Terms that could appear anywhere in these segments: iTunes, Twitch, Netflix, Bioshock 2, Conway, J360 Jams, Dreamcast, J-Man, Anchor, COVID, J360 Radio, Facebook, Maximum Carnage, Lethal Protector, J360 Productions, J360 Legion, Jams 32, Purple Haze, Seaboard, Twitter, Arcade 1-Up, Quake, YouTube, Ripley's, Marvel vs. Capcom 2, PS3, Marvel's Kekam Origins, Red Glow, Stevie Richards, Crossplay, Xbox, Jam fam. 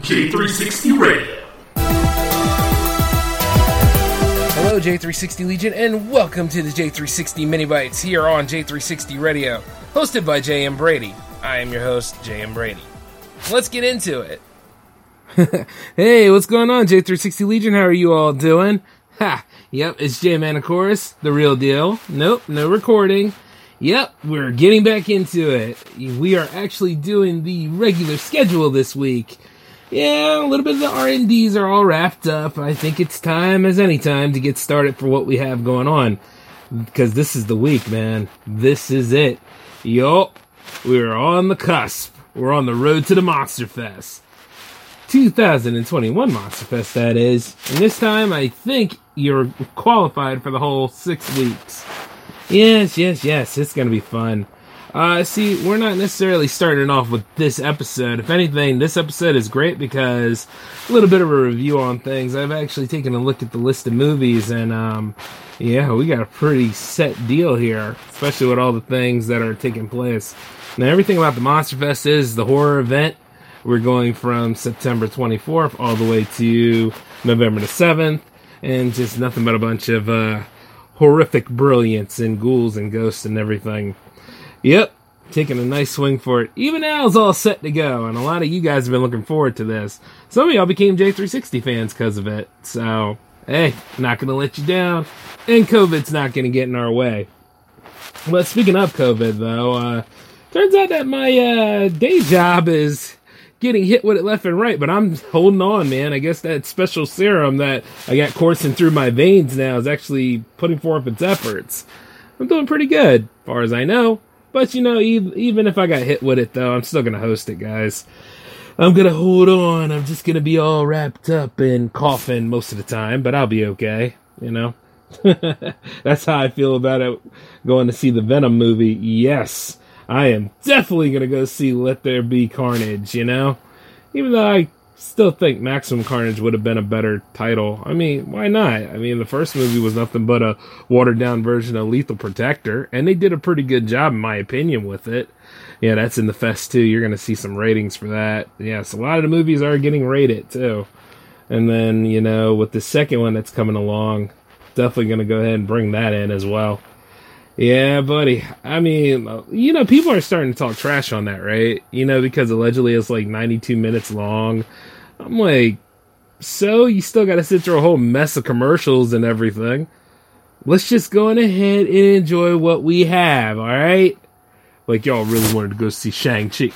J360 Radio. Hello, J360 Legion, and welcome to the J360 MiniBites here on J360 Radio, hosted by JM Brady. I am your host, JM Brady. Let's get into it. Hey, what's going on, J360 Legion? How are you all doing? Ha! Yep, it's J-Man, of course, the real deal. Nope, no recording. Yep, we're getting back into it. We are actually doing the regular schedule this week. Yeah, a little bit of the R&Ds are all wrapped up. I think it's time, as any time, to get started for what we have going on. Because this is the week, man. This is it. Yo, we're on the cusp. We're on the road to the MonsterFest. 2021 MonsterFest, that is. And this time, I think you're qualified for the whole 6 weeks. Yes, it's going to be fun. See, we're not necessarily starting off with this episode. If anything, this episode is great because a little bit of a review on things. I've actually taken a look at the list of movies, and yeah, we got a pretty set deal here, especially with all the things that are taking place. Now, everything about the MonsterFest is the horror event. We're going from September 24th all the way to November the 7th, and just nothing but a bunch of horrific brilliance and ghouls and ghosts and everything. Yep, taking a nice swing for it. Even Al's all set to go, and a lot of you guys have been looking forward to this. Some of y'all became J360 fans because of it, so hey, not going to let you down, and COVID's not going to get in our way. But speaking of COVID, though, turns out that my day job is getting hit with it left and right, but I'm holding on, man. I guess that special serum that I got coursing through my veins now is actually putting forth its efforts. I'm doing pretty good, as far as I know. But, you know, even if I got hit with it, though, I'm still going to host it, guys. I'm going to hold on. I'm just going to be all wrapped up in coughing most of the time, but I'll be okay, you know. That's how I feel about it, going to see the Venom movie. Yes. I am definitely going to go see Let There Be Carnage, you know? Even though I still think Maximum Carnage would have been a better title. I mean, why not? I mean, the first movie was nothing but a watered-down version of Lethal Protector, and they did a pretty good job, in my opinion, with it. Yeah, that's in the fest, too. You're going to see some ratings for that. Yes, a lot of the movies are getting rated, too. And then, you know, with the second one that's coming along, definitely going to go ahead and bring that in as well. Yeah, buddy. I mean, you know, people are starting to talk trash on that, right? You know, because allegedly it's like 92 minutes long. I'm like, so you still got to sit through a whole mess of commercials and everything. Let's just go on ahead and enjoy what we have, all right? Like, y'all really wanted to go see Shang-Chi.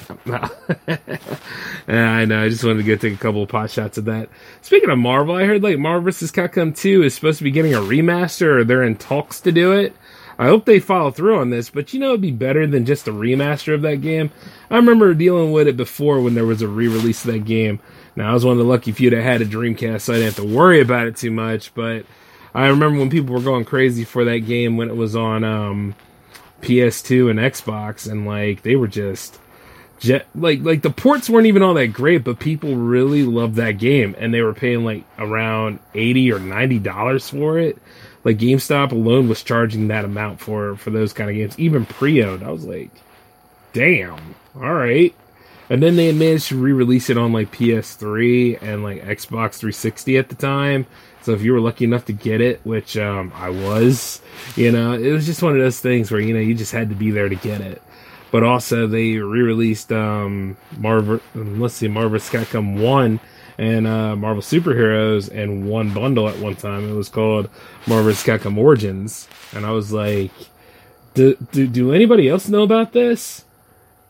I know, I just wanted to go take a couple of pot shots of that. Speaking of Marvel, I heard like Marvel vs. Capcom 2 is supposed to be getting a remaster, or they're in talks to do it. I hope they follow through on this, but you know it'd be better than just a remaster of that game. I remember dealing with it before when there was a re-release of that game. Now, I was one of the lucky few that had a Dreamcast, so I didn't have to worry about it too much, but I remember when people were going crazy for that game when it was on PS2 and Xbox, and like they were just like the ports weren't even all that great, but people really loved that game, and they were paying like around $80 or $90 for it. Like, GameStop alone was charging that amount for those kind of games, even pre-owned. I was like, damn, all right. And then they managed to re-release it on, like, PS3 and, like, Xbox 360 at the time. So if you were lucky enough to get it, which I was, you know, it was just one of those things where, you know, you just had to be there to get it. But also, they re-released Marvel's Kekam 1 and Marvel Superheroes in one bundle at one time. It was called Marvel's Kekam Origins. And I was like, do anybody else know about this?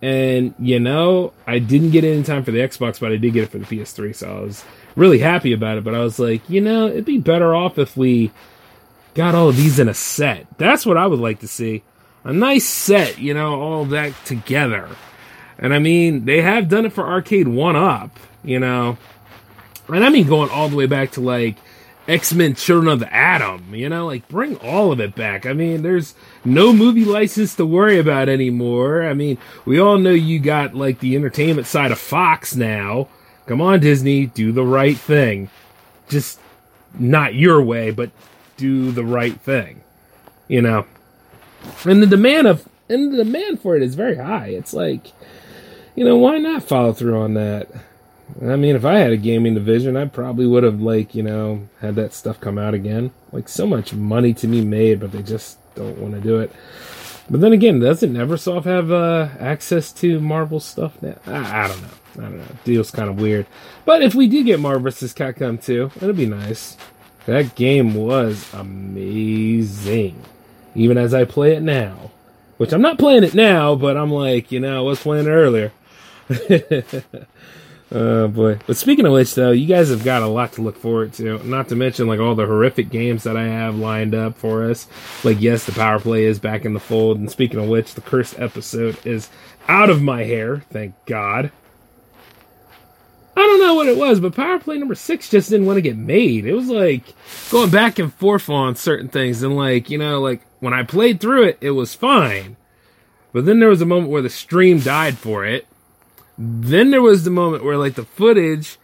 And, you know, I didn't get it in time for the Xbox, but I did get it for the PS3, so I was really happy about it. But I was like, you know, it'd be better off if we got all of these in a set. That's what I would like to see. A nice set, you know, all that together. And, I mean, they have done it for Arcade 1-Up, you know. And I mean going all the way back to, like, X-Men Children of the Atom, you know? Like, bring all of it back. I mean, there's no movie license to worry about anymore. I mean, we all know you got, like, the entertainment side of Fox now. Come on, Disney, do the right thing. Just not your way, but do the right thing, you know? And the demand for it is very high. It's like, you know, why not follow through on that? I mean, if I had a gaming division, I probably would have, like, you know, had that stuff come out again. Like, so much money to be made, but they just don't want to do it. But then again, doesn't Neversoft have access to Marvel stuff now? I don't know. I don't know. The deal's kind of weird. But if we do get Marvel vs. Capcom 2, it'll be nice. That game was amazing. Even as I play it now. Which I'm not playing it now, but I'm like, you know, I was playing it earlier. Oh, boy. But speaking of which, though, you guys have got a lot to look forward to. Not to mention, like, all the horrific games that I have lined up for us. Like, yes, the Power Play is back in the fold. And speaking of which, the cursed episode is out of my hair. Thank God. I don't know what it was, but Power Play number 6 just didn't want to get made. It was, like, going back and forth on certain things. And, like, you know, like, when I played through it, it was fine. But then there was a moment where the stream died for it. Then there was the moment where, like, the footage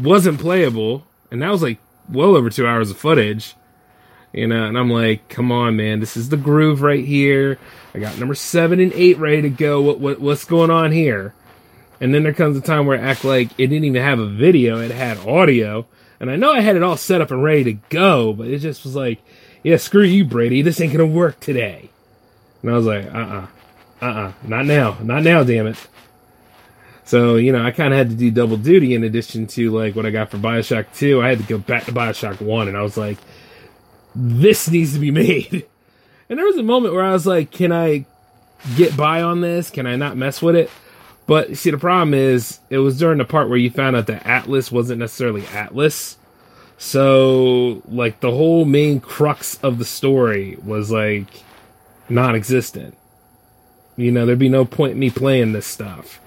wasn't playable, and that was, like, well over 2 hours of footage, you know, and I'm like, come on, man, this is the groove right here, I got number 7 and 8 ready to go, what's going on here? And then there comes a time where I act like it didn't even have a video, it had audio, and I know I had it all set up and ready to go, but it just was like, yeah, screw you, Brady, this ain't gonna work today. And I was like, not now, damn it. So, you know, I kind of had to do double duty in addition to, like, what I got for Bioshock 2. I had to go back to Bioshock 1, and I was like, this needs to be made. And there was a moment where I was like, can I get by on this? Can I not mess with it? But, see, the problem is, it was during the part where you found out that Atlas wasn't necessarily Atlas. So, like, the whole main crux of the story was, like, non-existent. You know, there'd be no point in me playing this stuff.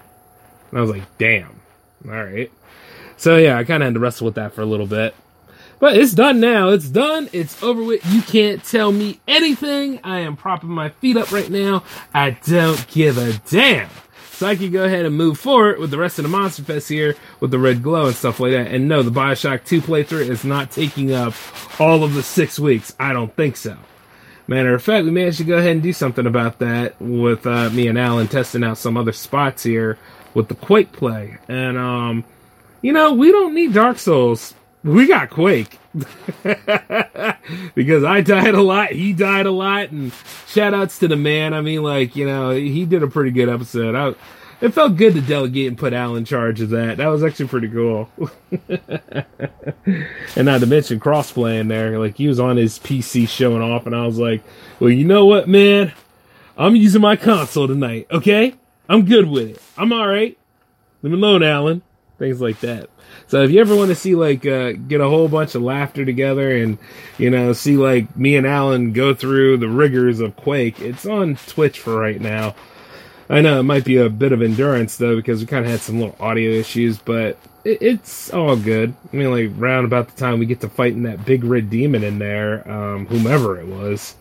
And I was like, damn. All right. So, yeah, I kind of had to wrestle with that for a little bit. But it's done now. It's done. It's over with. You can't tell me anything. I am propping my feet up right now. I don't give a damn. So I can go ahead and move forward with the rest of the MonsterFest here with the Red Glow and stuff like that. And no, the Bioshock 2 playthrough is not taking up all of the 6 weeks. I don't think so. Matter of fact, we may actually go ahead and do something about that with me and Alan testing out some other spots here with the Quake play. And, you know, we don't need Dark Souls. We got Quake. Because I died a lot, he died a lot, and shout-outs to the man. I mean, like, you know, he did a pretty good episode. It felt good to delegate and put Alan in charge of that. That was actually pretty cool. And not to mention Crossplay in there. Like, he was on his PC showing off, and I was like, well, you know what, man? I'm using my console tonight, okay? I'm good with it. I'm all right. Leave me alone, Alan. Things like that. So if you ever want to see, like, get a whole bunch of laughter together and, you know, see, like, me and Alan go through the rigors of Quake, it's on Twitch for right now. I know it might be a bit of endurance, though, because we kind of had some little audio issues, but it's all good. I mean, like, round about the time we get to fighting that big red demon in there, whomever it was,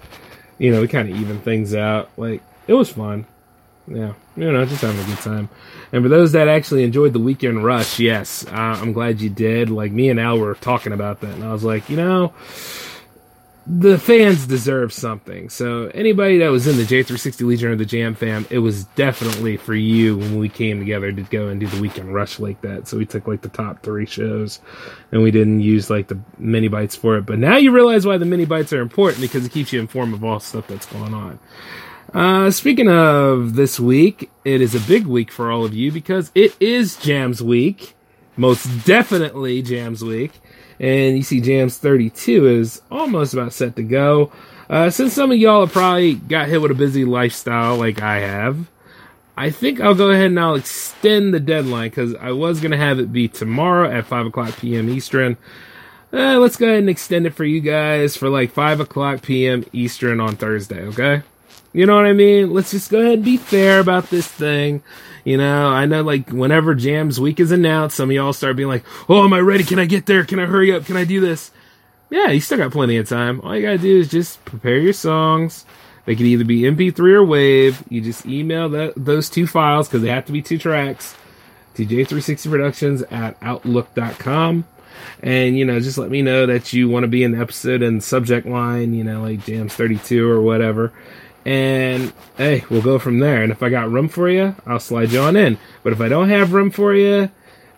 you know, we kind of even things out. Like, it was fun. Yeah, you know, just having a good time. And for those that actually enjoyed the Weekend Rush, yes, I'm glad you did. Like, me and Al were talking about that, and I was like, you know, the fans deserve something. So anybody that was in the J360 Legion or the Jam fam, it was definitely for you when we came together to go and do the Weekend Rush like that. So we took, like, the top 3 shows, and we didn't use, like, the MiniBites for it. But now you realize why the MiniBites are important, because it keeps you informed of all stuff that's going on. Speaking of this week, it is a big week for all of you because it is Jams Week. Most definitely Jams Week. And you see Jams 32 is almost about set to go. Since some of y'all have probably got hit with a busy lifestyle like I have, I think I'll go ahead and I'll extend the deadline because I was going to have it be tomorrow at 5 o'clock p.m. Eastern. Let's go ahead and extend it for you guys for like 5 o'clock p.m. Eastern on Thursday, okay? You know what I mean? Let's just go ahead and be fair about this thing. You know, I know, like, whenever Jams Week is announced, some of y'all start being like, oh, am I ready? Can I get there? Can I hurry up? Can I do this? Yeah, you still got plenty of time. All you gotta do is just prepare your songs. They can either be MP3 or WAV. You just email those 2 files, because they have to be 2 tracks, to J360 Productions at Outlook.com. And, you know, just let me know that you want to be in the episode and subject line, you know, like Jams 32 or whatever. And, hey, we'll go from there. And if I got room for you, I'll slide you on in. But if I don't have room for you,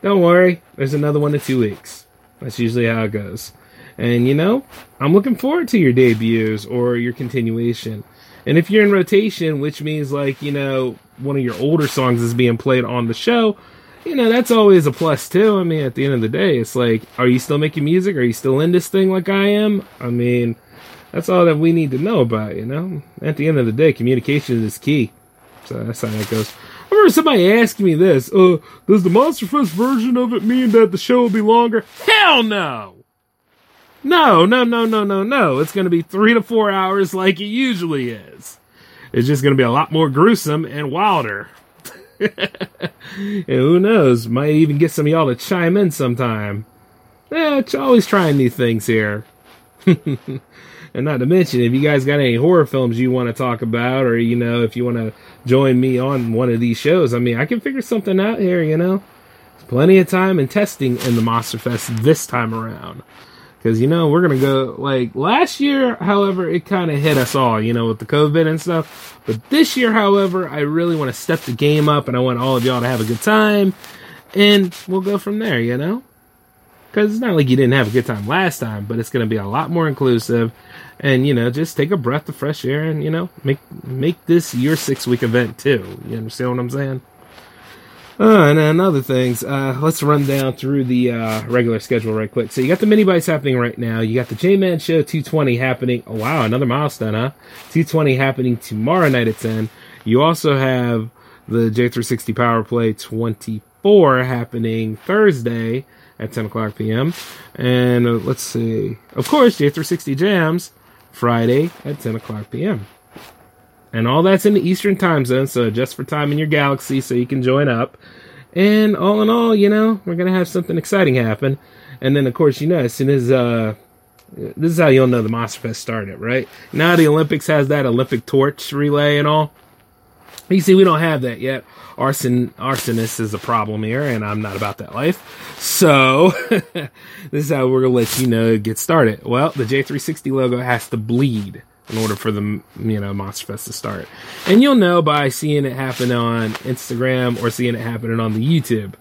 Don't worry, there's another one in 2 weeks. That's usually how it goes. And, you know, I'm looking forward to your debuts or your continuation. And if you're in rotation, which means, like, you know, one of your older songs is being played on the show, you know, that's always a plus, too. I mean, at the end of the day, it's like, are you still making music? Are you still in this thing like I am? I mean, that's all that we need to know about, you know? At the end of the day, communication is key. So that's how that goes. I remember somebody asking me this, does the MonsterFest version of it mean that the show will be longer? Hell no! No. It's going to be 3 to 4 hours like it usually is. It's just going to be a lot more gruesome and wilder. And who knows, might even get some of y'all to chime in sometime. It's always trying new things here. And not to mention, if you guys got any horror films you want to talk about, or, you know, if you want to join me on one of these shows, I mean, I can figure something out here, you know. There's plenty of time and testing in the MonsterFest this time around. Because, you know, we're going to go, like, last year, however, it kind of hit us all, you know, with the COVID and stuff. But this year, however, I really want to step the game up, and I want all of y'all to have a good time. And we'll go from there, you know. Because it's not like you didn't have a good time last time, but it's going to be a lot more inclusive. And, you know, just take a breath of fresh air and, you know, make this your 6-week event, too. You understand what I'm saying? And other things. Let's run down through the regular schedule right quick. So you got the MiniBites happening right now. You got the J-Man Show 220 happening. Oh, wow, another milestone, huh? 220 happening tomorrow night at 10. You also have the J360 Power Play 24 happening Thursday at 10 o'clock p.m. And let's see. Of course, J360 Jams, Friday at 10 o'clock p.m. And all that's in the Eastern time zone, so adjust for time in your galaxy so you can join up. And all in all, you know, we're going to have something exciting happen. And then, of course, you know, as soon as, this is how you'll know the MonsterFest started, right? Now the Olympics has that Olympic torch relay and all. You see, we don't have that yet. Arsonist is a problem here, and I'm not about that life. So, this is how we're going to let you know get started. Well, the J360 logo has to bleed in order for the, you know, MonsterFest to start. And you'll know by seeing it happen on Instagram or seeing it happening on the YouTube.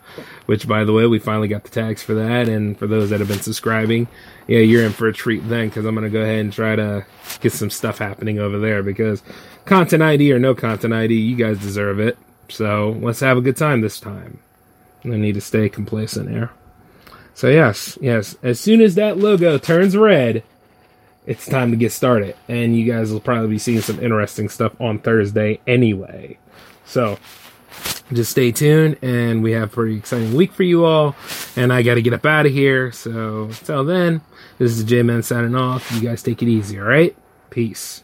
Which, by the way, we finally got the tags for that. And for those that have been subscribing, yeah, you're in for a treat then. Because I'm going to go ahead and try to get some stuff happening over there. Because content ID or no content ID, you guys deserve it. So let's have a good time this time. I need to stay complacent here. So yes. As soon as that logo turns red, it's time to get started, and you guys will probably be seeing some interesting stuff on Thursday anyway. So, just stay tuned, and we have a pretty exciting week for you all, and I got to get up out of here. So, until then, this is the J-Man signing off. You guys take it easy, all right? Peace.